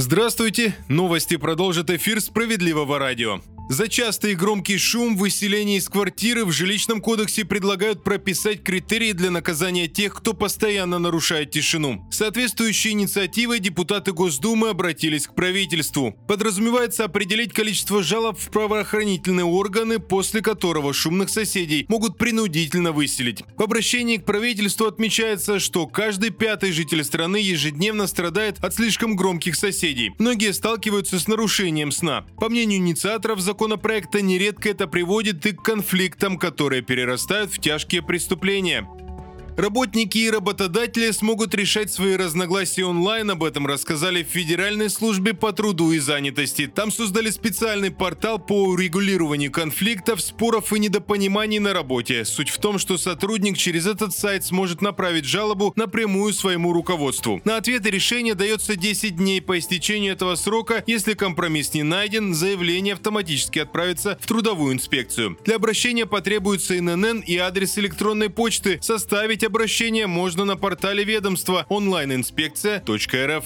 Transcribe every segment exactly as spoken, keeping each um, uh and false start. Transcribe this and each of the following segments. Здравствуйте! Новости продолжат эфир «Справедливого радио». За частый и громкий шум выселения из квартиры в Жилищном кодексе предлагают прописать критерии для наказания тех, кто постоянно нарушает тишину. Соответствующей инициативой депутаты Госдумы обратились к правительству. Подразумевается определить количество жалоб в правоохранительные органы, после которого шумных соседей могут принудительно выселить. В обращении к правительству отмечается, что каждый пятый житель страны ежедневно страдает от слишком громких соседей. Многие сталкиваются с нарушением сна. По мнению инициаторов закона, Законопроекта нередко это приводит и к конфликтам, которые перерастают в тяжкие преступления. Работники и работодатели смогут решать свои разногласия онлайн, об этом рассказали в Федеральной службе по труду и занятости. Там создали специальный портал по урегулированию конфликтов, споров и недопониманий на работе. Суть в том, что сотрудник через этот сайт сможет направить жалобу напрямую своему руководству. На ответы решения дается десять дней. По истечению этого срока, если компромисс не найден, заявление автоматически отправится в трудовую инспекцию. Для обращения потребуется ИНН и адрес электронной почты. Составить обращение можно на портале ведомства онлайн инспекция точка эр эф.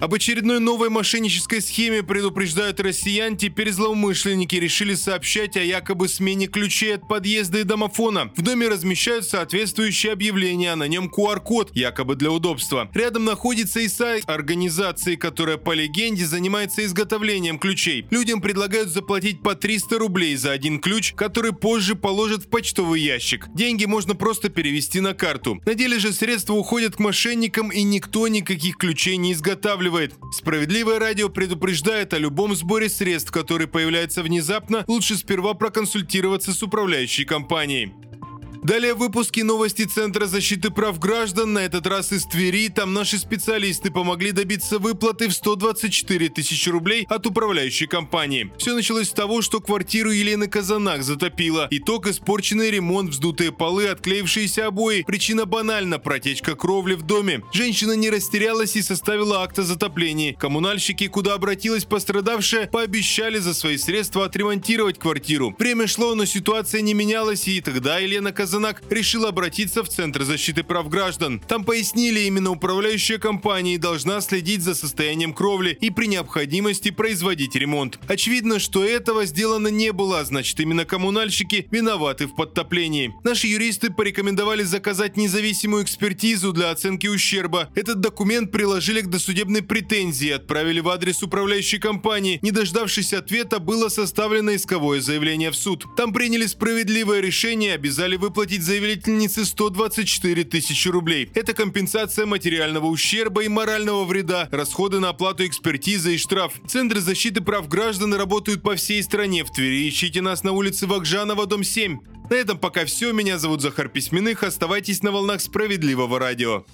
Об очередной новой мошеннической схеме предупреждают россиян. Теперь злоумышленники решили сообщать о якобы смене ключей от подъезда и домофона. В доме размещают соответствующие объявления, а на нем ку ар код, якобы для удобства. Рядом находится и сайт организации, которая по легенде занимается изготовлением ключей. Людям предлагают заплатить по триста рублей за один ключ, который позже положат в почтовый ящик. Деньги можно просто перевести на карту. На деле же средства уходят к мошенникам, и никто никаких ключей не изготавливает. Справедливое радио предупреждает о любом сборе средств, который появляется внезапно, лучше сперва проконсультироваться с управляющей компанией. Далее в выпуске новости Центра защиты прав граждан, на этот раз из Твери. Там наши специалисты помогли добиться выплаты в сто двадцать четыре тысячи рублей от управляющей компании. Все началось с того, что квартиру Елены Казанак затопило. Итог – испорченный ремонт, вздутые полы, отклеившиеся обои. Причина банальна – протечка кровли в доме. Женщина не растерялась и составила акт о затоплении. Коммунальщики, куда обратилась пострадавшая, пообещали за свои средства отремонтировать квартиру. Время шло, но ситуация не менялась, и тогда Елена Казанак решила обратиться в Центр защиты прав граждан. Там пояснили, именно управляющая компания должна следить за состоянием кровли и при необходимости производить ремонт. Очевидно, что этого сделано не было, значит, именно коммунальщики виноваты в подтоплении. Наши юристы порекомендовали заказать независимую экспертизу для оценки ущерба. Этот документ приложили к досудебной претензии, отправили в адрес управляющей компании. Не дождавшись ответа, было составлено исковое заявление в суд. Там приняли справедливое решение, обязали выплатить платить заявительнице сто двадцать четыре тысячи рублей. Это компенсация материального ущерба и морального вреда, расходы на оплату экспертизы и штраф. Центры защиты прав граждан работают по всей стране. В Твери ищите нас на улице Вагжанова, дом семь. На этом пока все. Меня зовут Захар Письменных. Оставайтесь на волнах Справедливого радио.